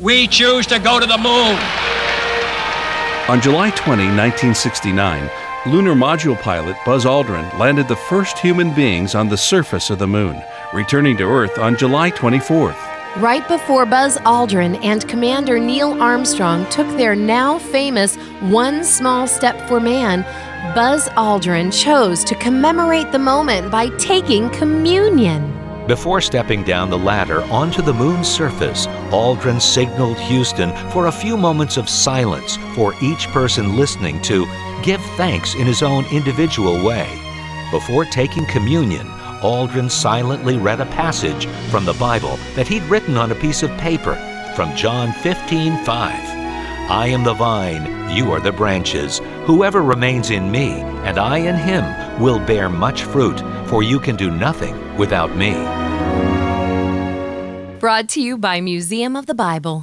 We choose to go to the moon. On July 20, 1969, lunar module pilot Buzz Aldrin landed the first human beings on the surface of the moon, returning to Earth on July 24th. Right before Buzz Aldrin and Commander Neil Armstrong took their now famous One Small Step for Man, Buzz Aldrin chose to commemorate the moment by taking communion. Before stepping down the ladder onto the moon's surface, Aldrin signaled Houston for a few moments of silence for each person listening to give thanks in his own individual way. Before taking communion, Aldrin silently read a passage from the Bible that he'd written on a piece of paper from John 15:5. I am the vine, you are the branches. Whoever remains in me, and I in him, will bear much fruit, for you can do nothing without me. Brought to you by Museum of the Bible.